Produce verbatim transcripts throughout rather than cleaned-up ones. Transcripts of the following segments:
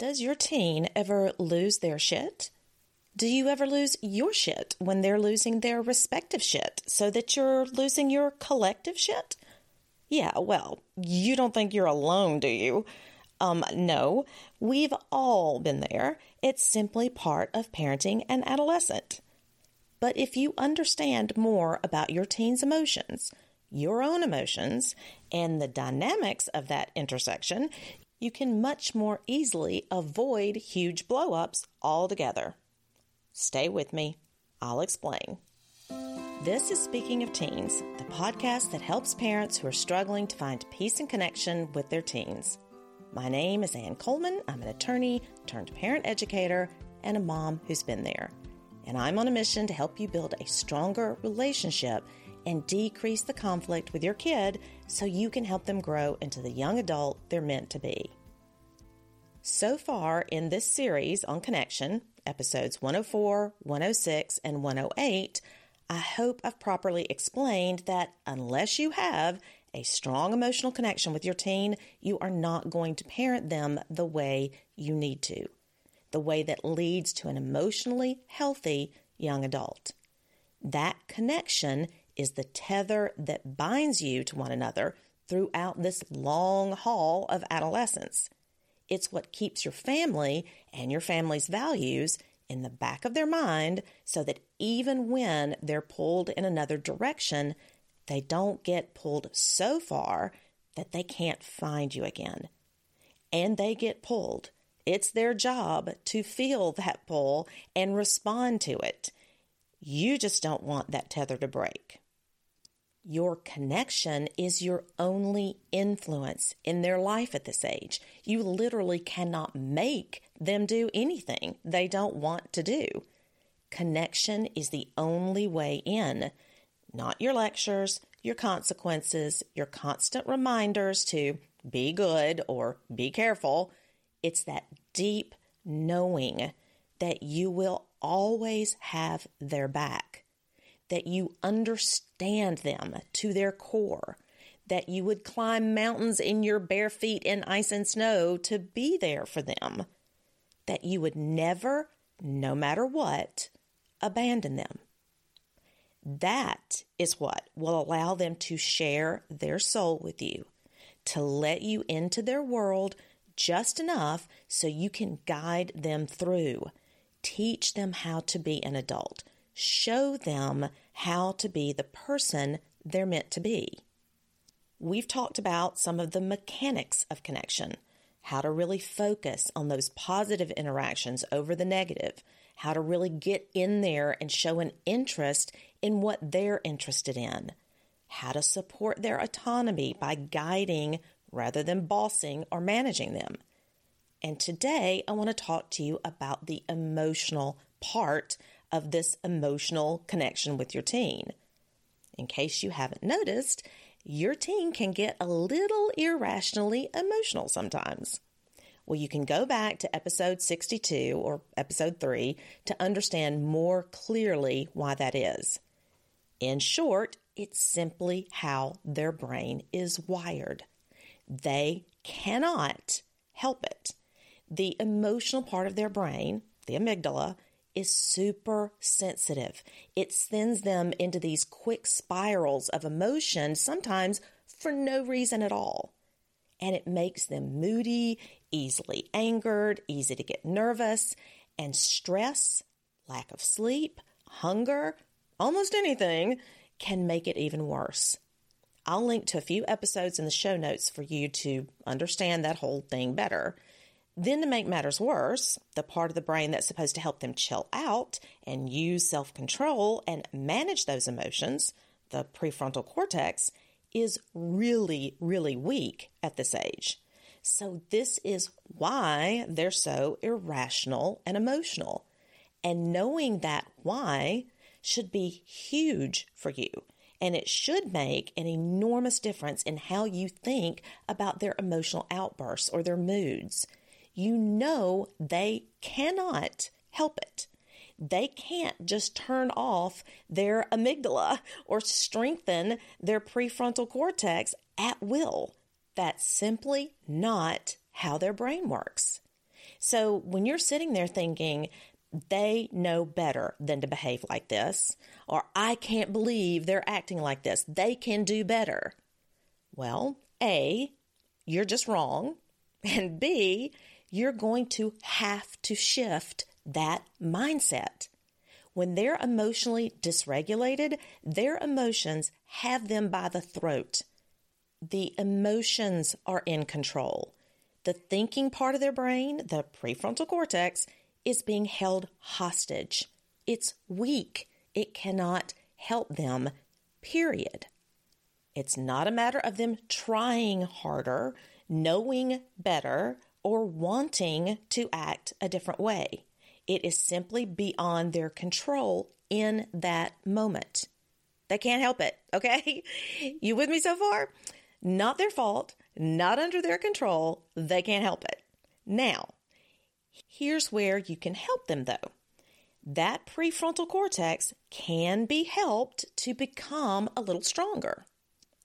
Does your teen ever lose their shit? Do you ever lose your shit when they're losing their respective shit so that you're losing your collective shit? Yeah, well, you don't think you're alone, do you? Um, no, we've all been there. It's simply part of parenting an adolescent. But if you understand more about your teen's emotions, your own emotions, and the dynamics of that intersection, you can much more easily avoid huge blow-ups altogether. Stay with me. I'll explain. This is Speaking of Teens, the podcast that helps parents who are struggling to find peace and connection with their teens. My name is Ann Coleman. I'm an attorney turned parent educator and a mom who's been there. And I'm on a mission to help you build a stronger relationship and decrease the conflict with your kid so you can help them grow into the young adult they're meant to be. So far in this series on connection, episodes one oh four, one oh six, and one oh eight, I hope I've properly explained that unless you have a strong emotional connection with your teen, you are not going to parent them the way you need to, the way that leads to an emotionally healthy young adult. That connection is the tether that binds you to one another throughout this long haul of adolescence. It's what keeps your family and your family's values in the back of their mind so that even when they're pulled in another direction, they don't get pulled so far that they can't find you again. And they get pulled. It's their job to feel that pull and respond to it. You just don't want that tether to break. Your connection is your only influence in their life at this age. You literally cannot make them do anything they don't want to do. Connection is the only way in. Not your lectures, your consequences, your constant reminders to be good or be careful. It's that deep knowing that you will always have their back, that you understand them to their core, that you would climb mountains in your bare feet in ice and snow to be there for them, that you would never, no matter what, abandon them. That is what will allow them to share their soul with you, to let you into their world just enough so you can guide them through. Teach them how to be an adult. Show them how to be the person they're meant to be. We've talked about some of the mechanics of connection, how to really focus on those positive interactions over the negative, how to really get in there and show an interest in what they're interested in, how to support their autonomy by guiding rather than bossing or managing them. And today, I want to talk to you about the emotional part of this emotional connection with your teen. In case you haven't noticed, your teen can get a little irrationally emotional sometimes. Well, you can go back to episode sixty-two or episode three to understand more clearly why that is. In short, it's simply how their brain is wired. They cannot help it. The emotional part of their brain, the amygdala, is super sensitive. It sends them into these quick spirals of emotion, sometimes for no reason at all. And it makes them moody, easily angered, easy to get nervous, and stress, lack of sleep, hunger, almost anything can make it even worse. I'll link to a few episodes in the show notes for you to understand that whole thing better. Then to make matters worse, the part of the brain that's supposed to help them chill out and use self-control and manage those emotions, the prefrontal cortex, is really, really weak at this age. So this is why they're so irrational and emotional. And knowing that why should be huge for you. And it should make an enormous difference in how you think about their emotional outbursts or their moods. You know they cannot help it. They can't just turn off their amygdala or strengthen their prefrontal cortex at will. That's simply not how their brain works. So when you're sitting there thinking, they know better than to behave like this, or I can't believe they're acting like this, they can do better. Well, A, you're just wrong. And B, you're going to have to shift that mindset. When they're emotionally dysregulated, their emotions have them by the throat. The emotions are in control. The thinking part of their brain, the prefrontal cortex, is being held hostage. It's weak. It cannot help them, period. It's not a matter of them trying harder, knowing better, or wanting to act a different way. It is simply beyond their control in that moment. They can't help it, okay? You with me so far? Not their fault, not under their control. They can't help it. Now, here's where you can help them, though. That prefrontal cortex can be helped to become a little stronger.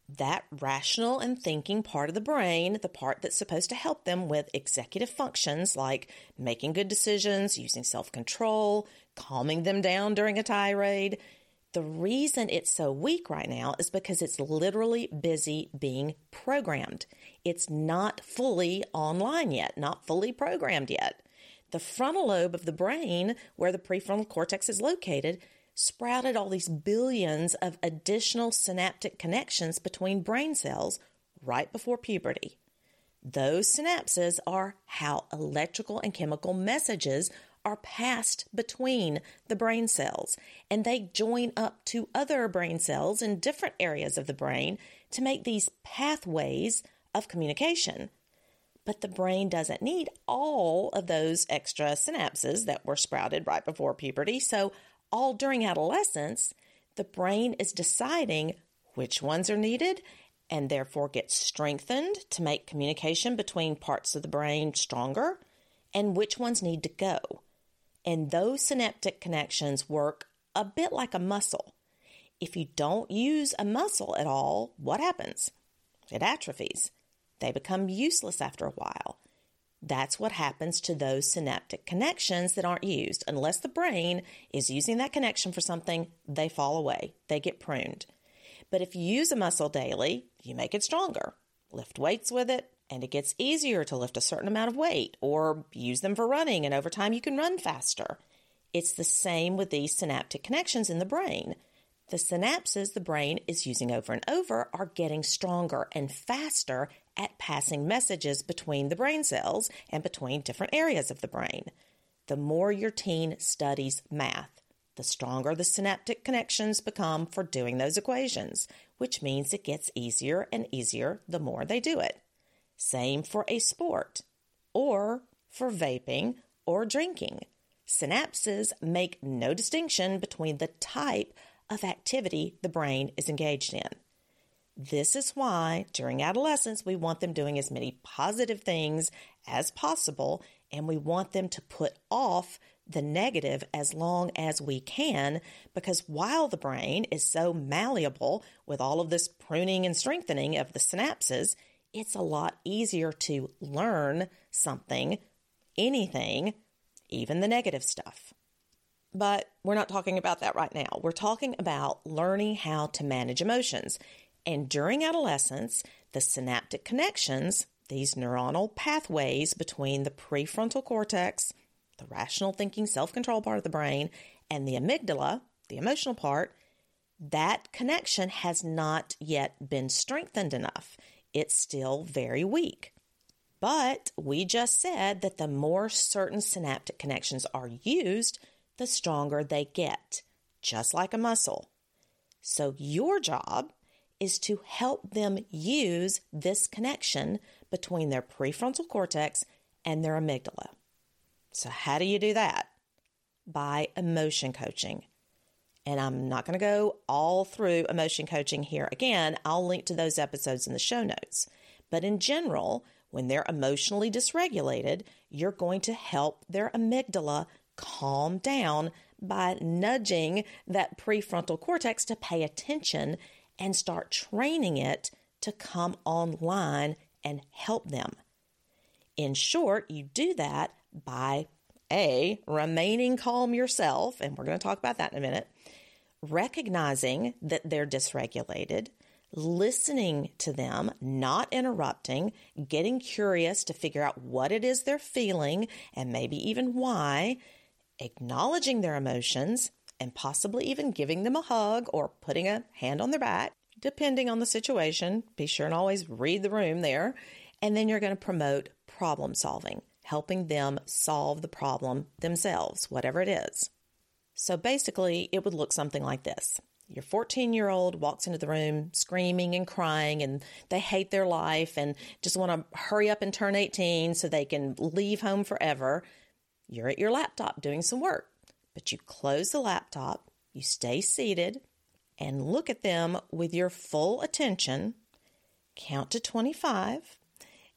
That rational and thinking part of the brain, the part that's supposed to help them with executive functions like making good decisions, using self-control, calming them down during a tirade. The reason it's so weak right now is because it's literally busy being programmed. It's not fully online yet, not fully programmed yet. The frontal lobe of the brain, where the prefrontal cortex is located, sprouted all these billions of additional synaptic connections between brain cells right before puberty. Those synapses are how electrical and chemical messages are passed between the brain cells, and they join up to other brain cells in different areas of the brain to make these pathways of communication. But the brain doesn't need all of those extra synapses that were sprouted right before puberty, so all during adolescence, the brain is deciding which ones are needed and therefore gets strengthened to make communication between parts of the brain stronger and which ones need to go. And those synaptic connections work a bit like a muscle. If you don't use a muscle at all, what happens? It atrophies. They become useless after a while. That's what happens to those synaptic connections that aren't used. Unless the brain is using that connection for something, they fall away. They get pruned. But if you use a muscle daily, you make it stronger. Lift weights with it, and it gets easier to lift a certain amount of weight, or use them for running, and over time you can run faster. It's the same with these synaptic connections in the brain. The synapses the brain is using over and over are getting stronger and faster at passing messages between the brain cells and between different areas of the brain. The more your teen studies math, the stronger the synaptic connections become for doing those equations, which means it gets easier and easier the more they do it. Same for a sport, or for vaping or drinking. Synapses make no distinction between the type of activity the brain is engaged in. This is why during adolescence we want them doing as many positive things as possible, and we want them to put off the negative as long as we can, because while the brain is so malleable with all of this pruning and strengthening of the synapses, it's a lot easier to learn something, anything, even the negative stuff. But we're not talking about that right now. We're talking about learning how to manage emotions. And during adolescence, the synaptic connections, these neuronal pathways between the prefrontal cortex, the rational thinking, self-control part of the brain, and the amygdala, the emotional part, that connection has not yet been strengthened enough. It's still very weak. But we just said that the more certain synaptic connections are used, the stronger they get, just like a muscle. So your job is to help them use this connection between their prefrontal cortex and their amygdala. So how do you do that? By emotion coaching. And I'm not going to go all through emotion coaching here again. I'll link to those episodes in the show notes. But in general, when they're emotionally dysregulated, you're going to help their amygdala calm down by nudging that prefrontal cortex to pay attention and start training it to come online and help them. In short, you do that by A, remaining calm yourself, and we're going to talk about that in a minute, recognizing that they're dysregulated, listening to them, not interrupting, getting curious to figure out what it is they're feeling and maybe even why, acknowledging their emotions, and possibly even giving them a hug or putting a hand on their back, depending on the situation. Be sure and always read the room there. And then you're going to promote problem solving, helping them solve the problem themselves, whatever it is. So basically, it would look something like this. Your fourteen-year-old walks into the room screaming and crying, and they hate their life and just want to hurry up and turn eighteen so they can leave home forever. You're at your laptop doing some work, but you close the laptop, you stay seated, and look at them with your full attention, count to twenty-five,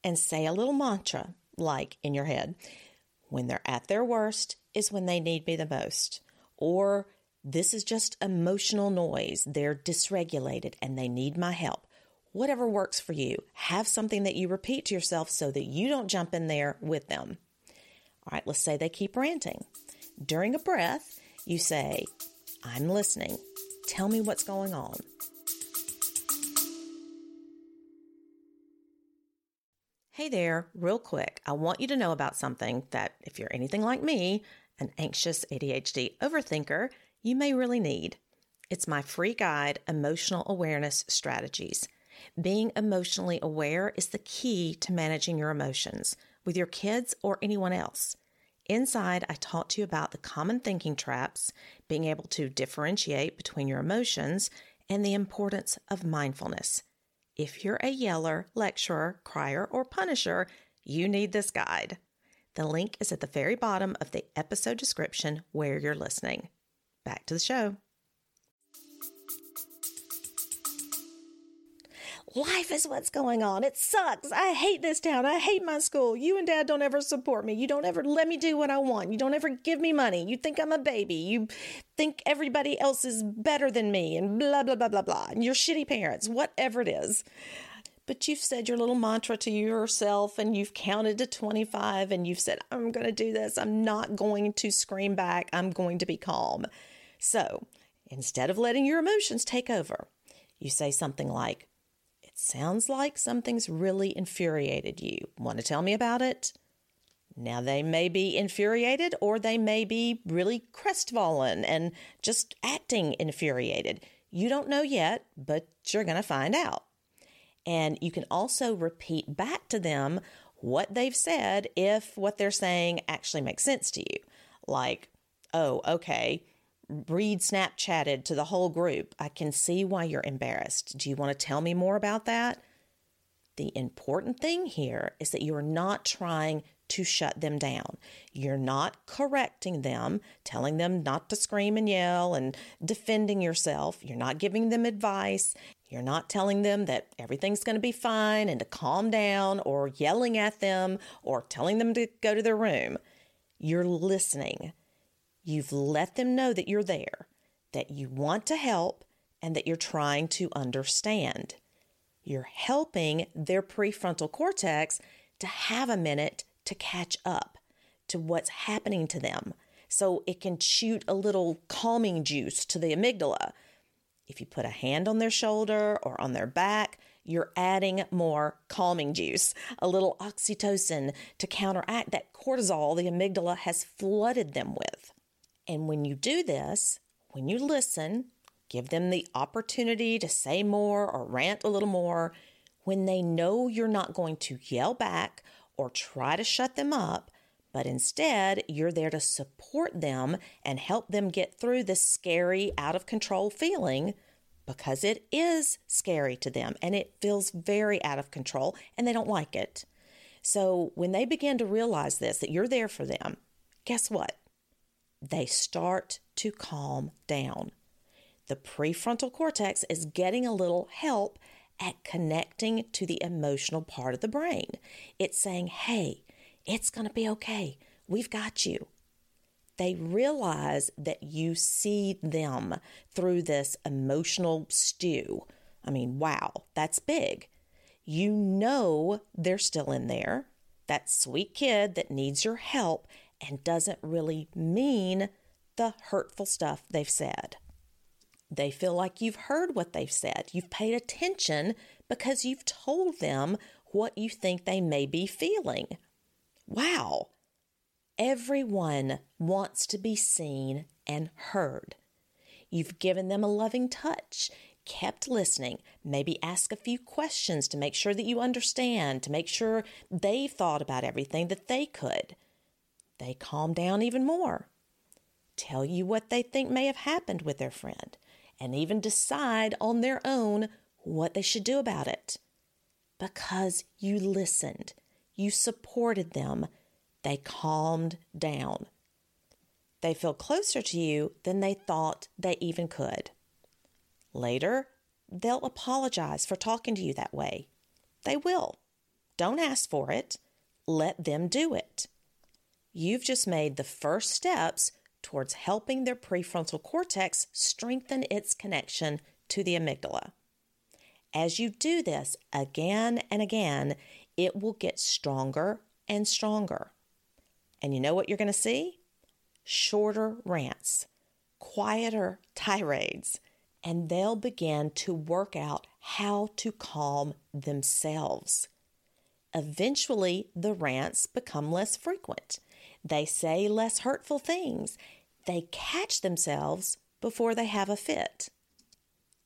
and say a little mantra, like in your head, when they're at their worst is when they need me the most, or this is just emotional noise, they're dysregulated and they need my help. Whatever works for you, have something that you repeat to yourself so that you don't jump in there with them. All right, let's say they keep ranting. During a breath, you say, I'm listening. Tell me what's going on. Hey there, real quick, I want you to know about something that, if you're anything like me, an anxious A D H D overthinker, you may really need. It's my free guide, Emotional Awareness Strategies. Being emotionally aware is the key to managing your emotions with your kids or anyone else. Inside, I talk to you about the common thinking traps, being able to differentiate between your emotions, and the importance of mindfulness. If you're a yeller, lecturer, crier, or punisher, you need this guide. The link is at the very bottom of the episode description where you're listening. Back to the show. Life is what's going on. It sucks. I hate this town. I hate my school. You and Dad don't ever support me. You don't ever let me do what I want. You don't ever give me money. You think I'm a baby. You think everybody else is better than me and blah, blah, blah, blah, blah. And your shitty parents, whatever it is. But you've said your little mantra to yourself and you've counted to twenty-five and you've said, I'm going to do this. I'm not going to scream back. I'm going to be calm. So instead of letting your emotions take over, you say something like, it sounds like something's really infuriated you. Want to tell me about it? Now, they may be infuriated or they may be really crestfallen and just acting infuriated. You don't know yet, but you're going to find out. And you can also repeat back to them what they've said if what they're saying actually makes sense to you. Like, oh, okay, Reed Snapchatted to the whole group. I can see why you're embarrassed. Do you want to tell me more about that? The important thing here is that you are not trying to shut them down. You're not correcting them, telling them not to scream and yell and defending yourself. You're not giving them advice. You're not telling them that everything's going to be fine and to calm down or yelling at them or telling them to go to their room. You're listening. You've let them know that you're there, that you want to help, and that you're trying to understand. You're helping their prefrontal cortex to have a minute to catch up to what's happening to them so it can shoot a little calming juice to the amygdala. If you put a hand on their shoulder or on their back, you're adding more calming juice, a little oxytocin to counteract that cortisol the amygdala has flooded them with. And when you do this, when you listen, give them the opportunity to say more or rant a little more. When they know you're not going to yell back or try to shut them up, but instead, you're there to support them and help them get through this scary, out-of-control feeling, because it is scary to them and it feels very out of control and they don't like it. So when they begin to realize this, that you're there for them, guess what? They start to calm down. The prefrontal cortex is getting a little help at connecting to the emotional part of the brain. It's saying, hey, it's going to be okay. We've got you. They realize that you see them through this emotional stew. I mean, wow, that's big. You know they're still in there. that sweet kid that needs your help and doesn't really mean the hurtful stuff they've said. They feel like you've heard what they've said. You've paid attention because you've told them what you think they may be feeling. Wow. Everyone wants to be seen and heard. You've given them a loving touch, kept listening, maybe ask a few questions to make sure that you understand, to make sure they've thought about everything that they could. They calm down even more, tell you what they think may have happened with their friend, and even decide on their own what they should do about it. Because you listened, you supported them, they calmed down. They feel closer to you than they thought they even could. Later, they'll apologize for talking to you that way. They will. Don't ask for it. Let them do it. You've just made the first steps towards helping their prefrontal cortex strengthen its connection to the amygdala. As you do this again and again, it will get stronger and stronger. And you know what you're going to see? Shorter rants, quieter tirades, and they'll begin to work out how to calm themselves. Eventually, the rants become less frequent. They say less hurtful things. They catch themselves before they have a fit.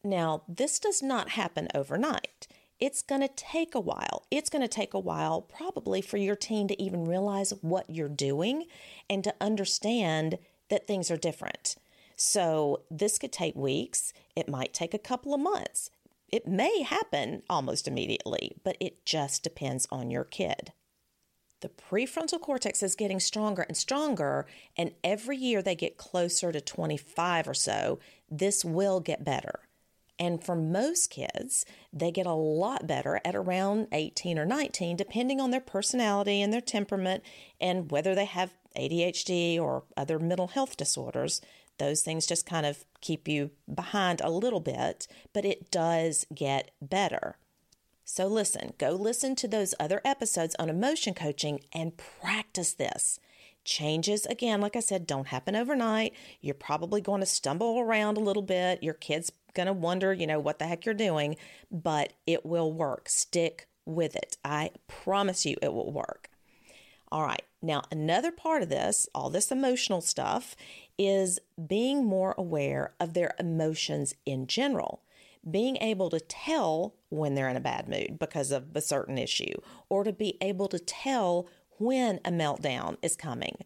Now, this does not happen overnight. It's going to take a while. It's going to take a while probably for your teen to even realize what you're doing and to understand that things are different. So this could take weeks. It might take a couple of months. It may happen almost immediately, but it just depends on your kid. The prefrontal cortex is getting stronger and stronger, and every year they get closer to twenty-five or so, this will get better. And for most kids, they get a lot better at around eighteen or nineteen, depending on their personality and their temperament and whether they have A D H D or other mental health disorders. Those things just kind of keep you behind a little bit, but it does get better. So listen, go listen to those other episodes on emotion coaching and practice this. Changes, again, like I said, don't happen overnight. You're probably going to stumble around a little bit. Your kid's going to wonder, you know, what the heck you're doing, but it will work. Stick with it. I promise you it will work. All right. Now, another part of this, all this emotional stuff, is being more aware of their emotions in general, being able to tell when they're in a bad mood because of a certain issue, or to be able to tell when a meltdown is coming,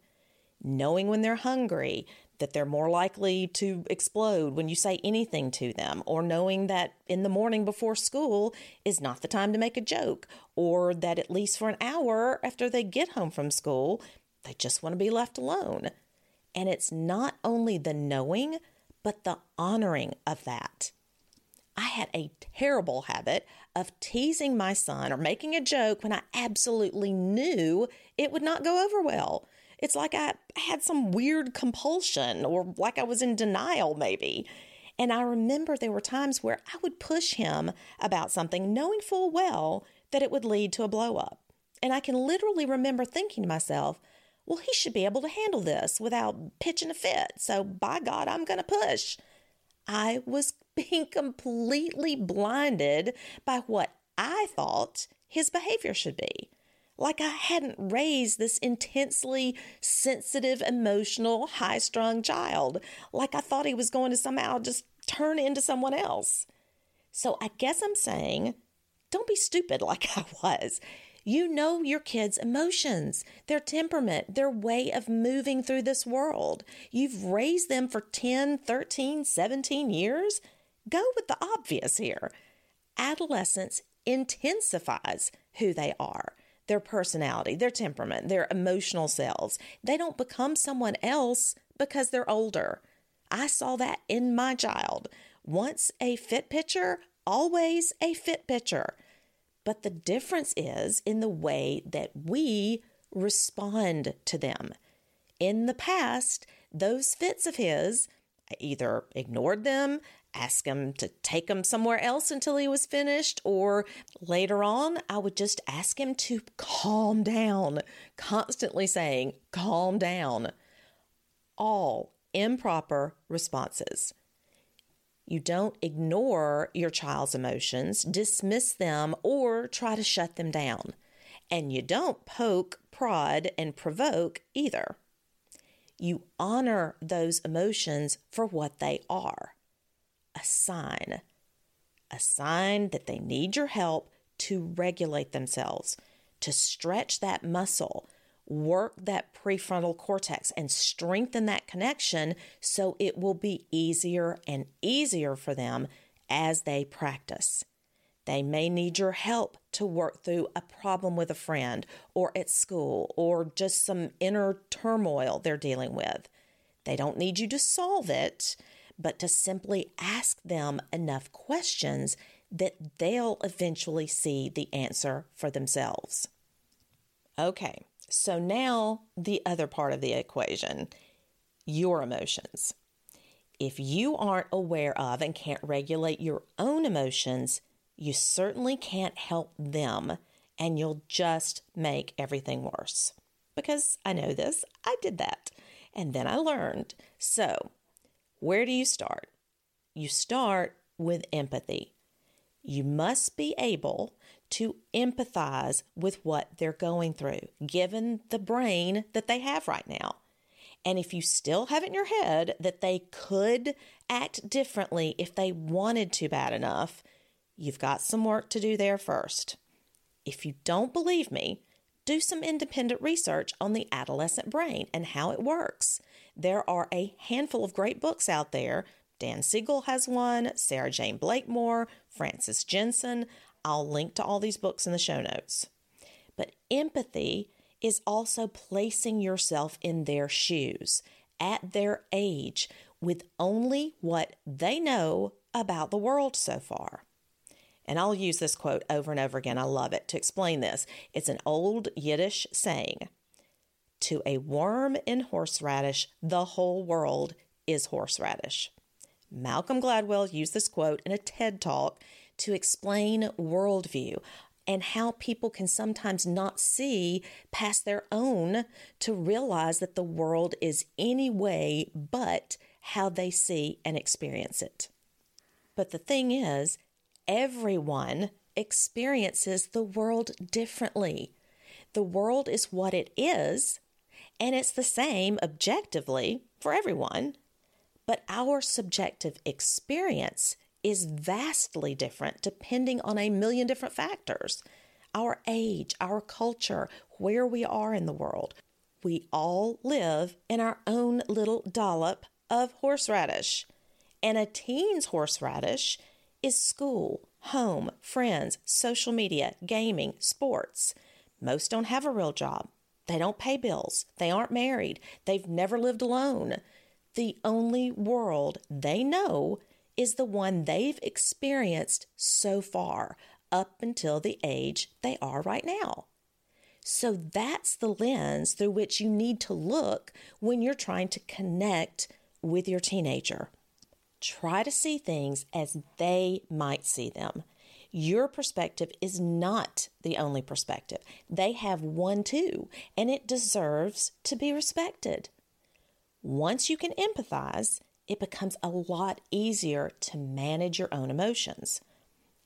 knowing when they're hungry, that they're more likely to explode when you say anything to them, or knowing that in the morning before school is not the time to make a joke, or that at least for an hour after they get home from school, they just want to be left alone. And it's not only the knowing, but the honoring of that. I had a terrible habit of teasing my son or making a joke when I absolutely knew it would not go over well. It's like I had some weird compulsion, or like I was in denial maybe. And I remember there were times where I would push him about something knowing full well that it would lead to a blow up. And I can literally remember thinking to myself, well, he should be able to handle this without pitching a fit. So by God, I'm going to push. I was being completely blinded by what I thought his behavior should be. Like I hadn't raised this intensely sensitive, emotional, high-strung child. Like I thought he was going to somehow just turn into someone else. So I guess I'm saying, don't be stupid like I was. You know your kids' emotions, their temperament, their way of moving through this world. You've raised them for ten, thirteen, seventeen years. Go with the obvious here. Adolescence intensifies who they are, their personality, their temperament, their emotional selves. They don't become someone else because they're older. I saw that in my child. Once a fit pitcher, always a fit pitcher. But the difference is in the way that we respond to them. In the past, those fits of his, I either ignored them, ask him to take him somewhere else until he was finished, or later on, I would just ask him to calm down, constantly saying, calm down. All improper responses. You don't ignore your child's emotions, dismiss them, or try to shut them down. And you don't poke, prod, and provoke either. You honor those emotions for what they are. A sign. A sign that they need your help to regulate themselves, to stretch that muscle, work that prefrontal cortex, and strengthen that connection so it will be easier and easier for them as they practice. They may need your help to work through a problem with a friend or at school or just some inner turmoil they're dealing with. They don't need you to solve it, but to simply ask them enough questions that they'll eventually see the answer for themselves. Okay, so now the other part of the equation, your emotions. If you aren't aware of and can't regulate your own emotions, you certainly can't help them, and you'll just make everything worse. Because I know this, I did that, and then I learned. So, where do you start? You start with empathy. You must be able to empathize with what they're going through, given the brain that they have right now. And if you still have it in your head that they could act differently if they wanted to bad enough, you've got some work to do there first. If you don't believe me, do some independent research on the adolescent brain and how it works. There are a handful of great books out there. Dan Siegel has one, Sarah Jane Blakemore, Frances Jensen. I'll link to all these books in the show notes. But empathy is also placing yourself in their shoes, at their age, with only what they know about the world so far. And I'll use this quote over and over again. I love it. To explain this, it's an old Yiddish saying, to a worm in horseradish, the whole world is horseradish. Malcolm Gladwell used this quote in a TED Talk to explain worldview and how people can sometimes not see past their own to realize that the world is any way but how they see and experience it. But the thing is, everyone experiences the world differently. The world is what it is, and it's the same objectively for everyone, but our subjective experience is vastly different depending on a million different factors. Our age, our culture, where we are in the world. We all live in our own little dollop of horseradish, and a teen's horseradish is school, home, friends, social media, gaming, sports. Most don't have a real job. They don't pay bills. They aren't married. They've never lived alone. The only world they know is the one they've experienced so far, up until the age they are right now. So that's the lens through which you need to look when you're trying to connect with your teenager. Try to see things as they might see them. Your perspective is not the only perspective. They have one too, and it deserves to be respected. Once you can empathize, it becomes a lot easier to manage your own emotions.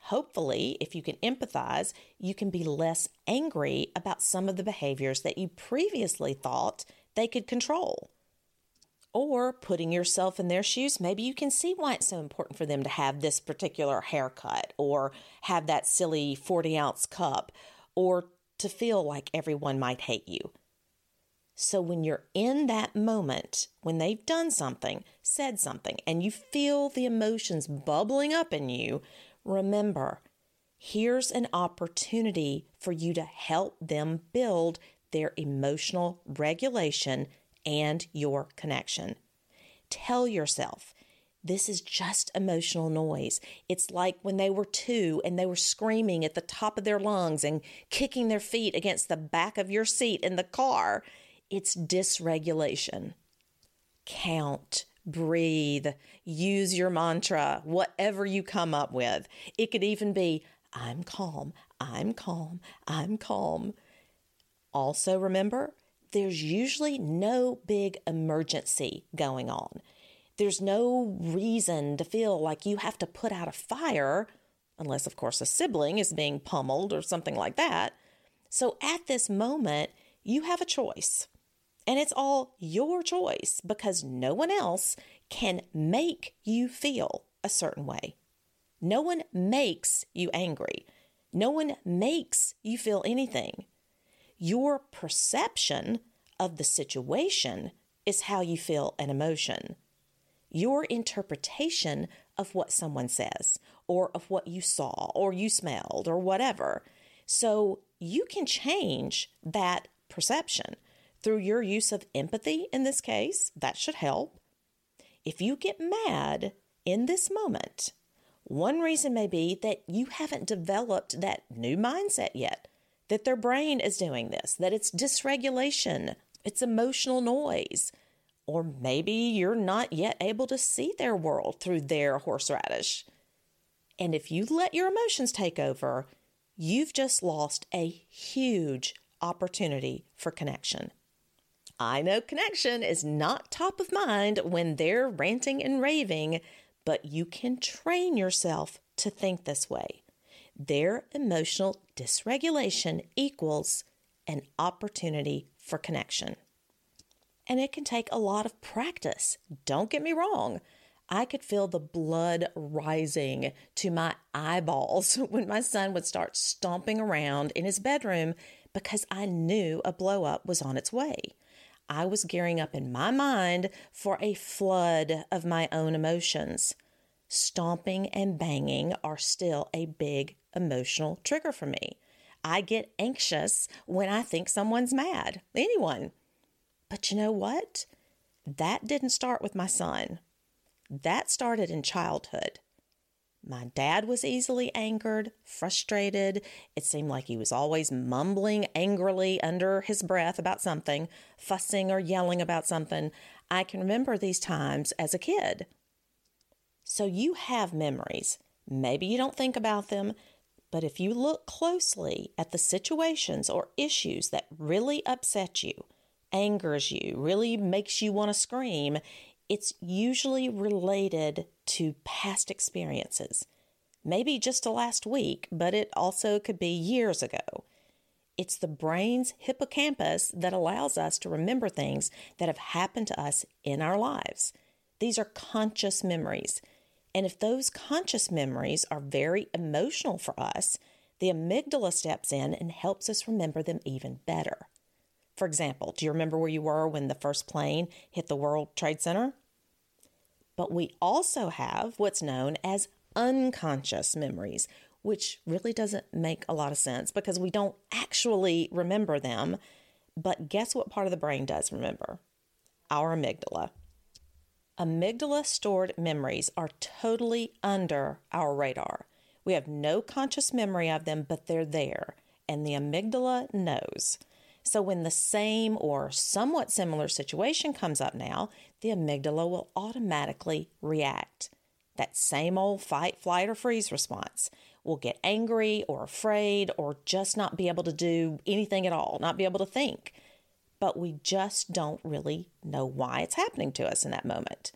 Hopefully, if you can empathize, you can be less angry about some of the behaviors that you previously thought they could control. Or putting yourself in their shoes, maybe you can see why it's so important for them to have this particular haircut or have that silly forty-ounce cup or to feel like everyone might hate you. So when you're in that moment, when they've done something, said something, and you feel the emotions bubbling up in you, remember, here's an opportunity for you to help them build their emotional regulation and your connection. Tell yourself, this is just emotional noise. It's like when they were two and they were screaming at the top of their lungs and kicking their feet against the back of your seat in the car. It's dysregulation. Count breathe, use your mantra, whatever you come up with. It could even be, I'm calm, I'm calm, I'm calm. Also remember, there's usually no big emergency going on. There's no reason to feel like you have to put out a fire, unless, of course, a sibling is being pummeled or something like that. So at this moment, you have a choice. And it's all your choice because no one else can make you feel a certain way. No one makes you angry. No one makes you feel anything. Your perception of the situation is how you feel an emotion. Your interpretation of what someone says or of what you saw or you smelled or whatever. So you can change that perception through your use of empathy in this case. That should help. If you get mad in this moment, one reason may be that you haven't developed that new mindset yet, that their brain is doing this, that it's dysregulation, it's emotional noise, or maybe you're not yet able to see their world through their horseradish. And if you let your emotions take over, you've just lost a huge opportunity for connection. I know connection is not top of mind when they're ranting and raving, but you can train yourself to think this way. Their emotional dysregulation equals an opportunity for connection. And it can take a lot of practice. Don't get me wrong. I could feel the blood rising to my eyeballs when my son would start stomping around in his bedroom because I knew a blow up was on its way. I was gearing up in my mind for a flood of my own emotions. Stomping and banging are still a big emotional trigger for me. I get anxious when I think someone's mad. Anyone. But you know what? That didn't start with my son. That started in childhood. My dad was easily angered, frustrated. It seemed like he was always mumbling angrily under his breath about something, fussing or yelling about something. I can remember these times as a kid. So you have memories. Maybe you don't think about them, but if you look closely at the situations or issues that really upset you, angers you, really makes you want to scream, it's usually related to past experiences, maybe just to last week, but it also could be years ago. It's the brain's hippocampus that allows us to remember things that have happened to us in our lives. These are conscious memories. And if those conscious memories are very emotional for us, the amygdala steps in and helps us remember them even better. For example, do you remember where you were when the first plane hit the World Trade Center? But we also have what's known as unconscious memories, which really doesn't make a lot of sense because we don't actually remember them. But guess what part of the brain does remember? Our amygdala. Amygdala stored memories are totally under our radar. We have no conscious memory of them, but they're there, and the amygdala knows. So when the same or somewhat similar situation comes up now, the amygdala will automatically react. That same old fight, flight, or freeze response. We'll get angry or afraid or just not be able to do anything at all, not be able to think. But we just don't really know why it's happening to us in that moment.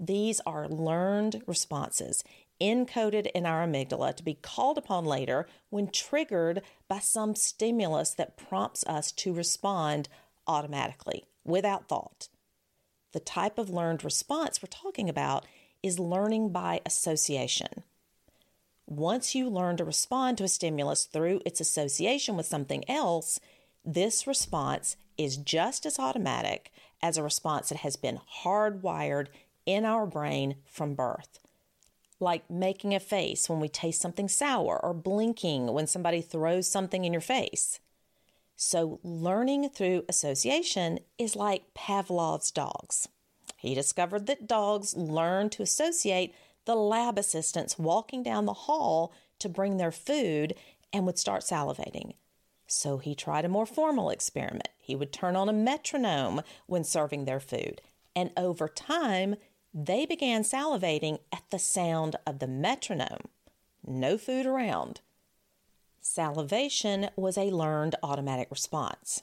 These are learned responses encoded in our amygdala to be called upon later when triggered by some stimulus that prompts us to respond automatically, without thought. The type of learned response we're talking about is learning by association. Once you learn to respond to a stimulus through its association with something else, this response is just as automatic as a response that has been hardwired in our brain from birth. Like making a face when we taste something sour or blinking when somebody throws something in your face. So learning through association is like Pavlov's dogs. He discovered that dogs learn to associate the lab assistants walking down the hall to bring their food and would start salivating. So he tried a more formal experiment. He would turn on a metronome when serving their food and over time, they began salivating at the sound of the metronome. No food around. Salivation was a learned automatic response.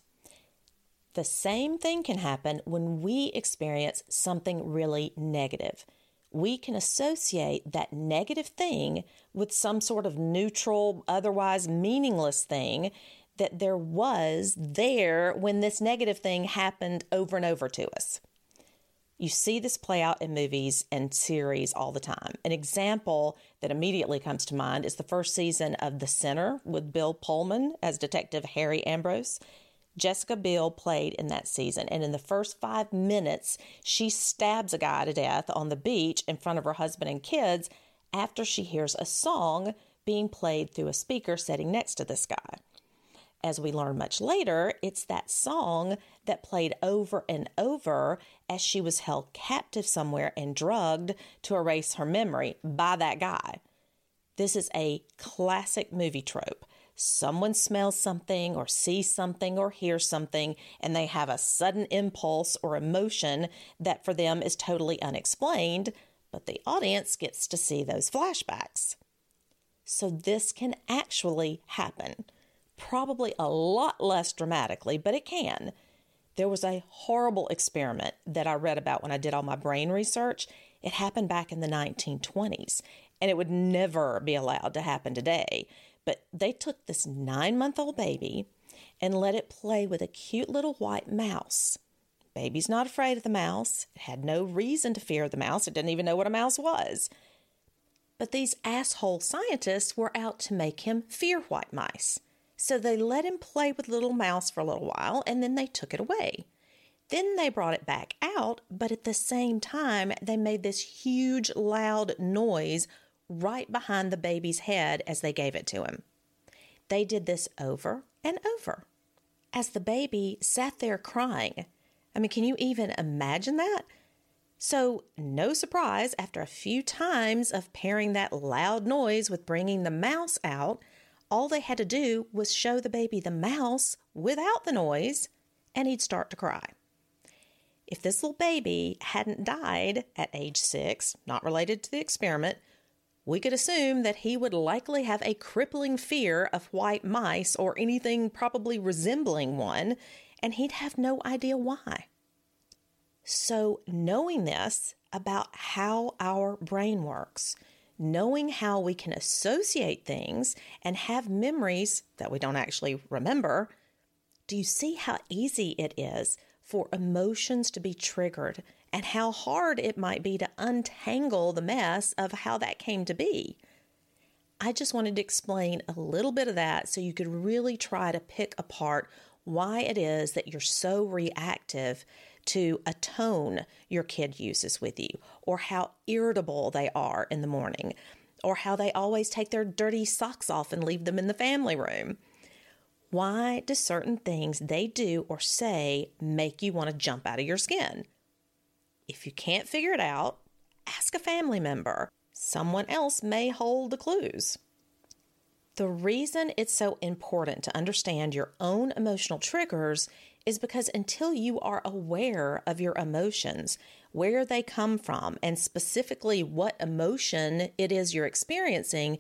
The same thing can happen when we experience something really negative. We can associate that negative thing with some sort of neutral, otherwise meaningless thing that there was there when this negative thing happened over and over to us. You see this play out in movies and series all the time. An example that immediately comes to mind is the first season of The Sinner with Bill Pullman as Detective Harry Ambrose. Jessica Biel played in that season, and in the first five minutes, she stabs a guy to death on the beach in front of her husband and kids after she hears a song being played through a speaker sitting next to this guy. As we learn much later, it's that song that played over and over as she was held captive somewhere and drugged to erase her memory by that guy. This is a classic movie trope. Someone smells something or sees something or hears something, and they have a sudden impulse or emotion that for them is totally unexplained, but the audience gets to see those flashbacks. So this can actually happen. Probably a lot less dramatically, but it can. There was a horrible experiment that I read about when I did all my brain research. It happened back in the nineteen twenties, and it would never be allowed to happen today. But they took this nine-month-old baby and let it play with a cute little white mouse. Baby's not afraid of the mouse. It had no reason to fear the mouse. It didn't even know what a mouse was. But these asshole scientists were out to make him fear white mice. So they let him play with little mouse for a little while, and then they took it away. Then they brought it back out, but at the same time, they made this huge, loud noise right behind the baby's head as they gave it to him. They did this over and over. As the baby sat there crying, I mean, can you even imagine that? So, no surprise, after a few times of pairing that loud noise with bringing the mouse out, all they had to do was show the baby the mouse without the noise, and he'd start to cry. If this little baby hadn't died at age six, not related to the experiment, we could assume that he would likely have a crippling fear of white mice or anything probably resembling one, and he'd have no idea why. So knowing this about how our brain works, knowing how we can associate things and have memories that we don't actually remember, do you see how easy it is for emotions to be triggered and how hard it might be to untangle the mess of how that came to be? I just wanted to explain a little bit of that so you could really try to pick apart why it is that you're so reactive to a tone your kid uses with you, or how irritable they are in the morning, or how they always take their dirty socks off and leave them in the family room. Why do certain things they do or say make you want to jump out of your skin? If you can't figure it out, ask a family member. Someone else may hold the clues. The reason it's so important to understand your own emotional triggers is because until you are aware of your emotions, where they come from, and specifically what emotion it is you're experiencing,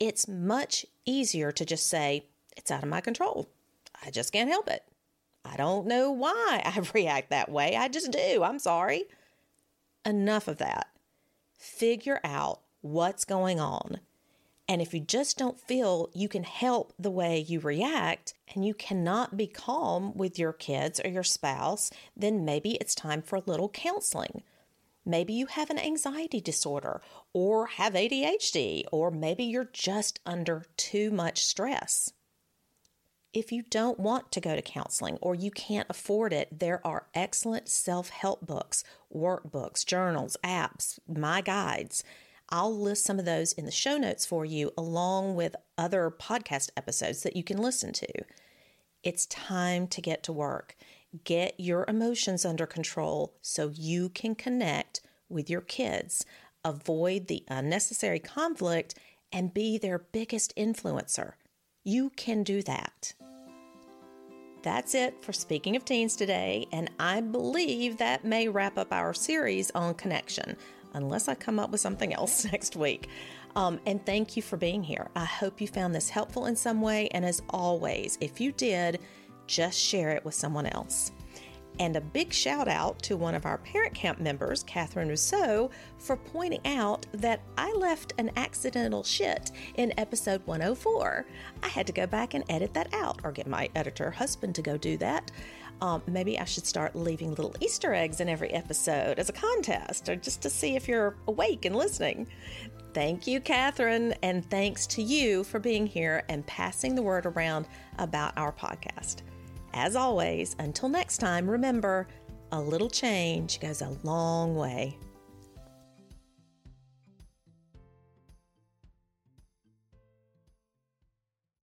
it's much easier to just say, it's out of my control. I just can't help it. I don't know why I react that way. I just do. I'm sorry. Enough of that. Figure out what's going on. And if you just don't feel you can help the way you react and you cannot be calm with your kids or your spouse, then maybe it's time for a little counseling. Maybe you have an anxiety disorder or have A D H D, or maybe you're just under too much stress. If you don't want to go to counseling or you can't afford it, there are excellent self-help books, workbooks, journals, apps, my guides. I'll list some of those in the show notes for you, along with other podcast episodes that you can listen to. It's time to get to work. Get your emotions under control so you can connect with your kids, avoid the unnecessary conflict, and be their biggest influencer. You can do that. That's it for Speaking of Teens today, and I believe that may wrap up our series on connection, unless I come up with something else next week. Um, and thank you for being here. I hope you found this helpful in some way, and as always, if you did, just share it with someone else. And a big shout out to one of our Parent Camp members, Catherine Rousseau, for pointing out that I left an accidental shit in episode one oh four. I had to go back and edit that out, or get my editor husband to go do that. Um, maybe I should start leaving little Easter eggs in every episode as a contest, or just to see if you're awake and listening. Thank you, Catherine, and thanks to you for being here and passing the word around about our podcast. As always, until next time, remember, a little change goes a long way.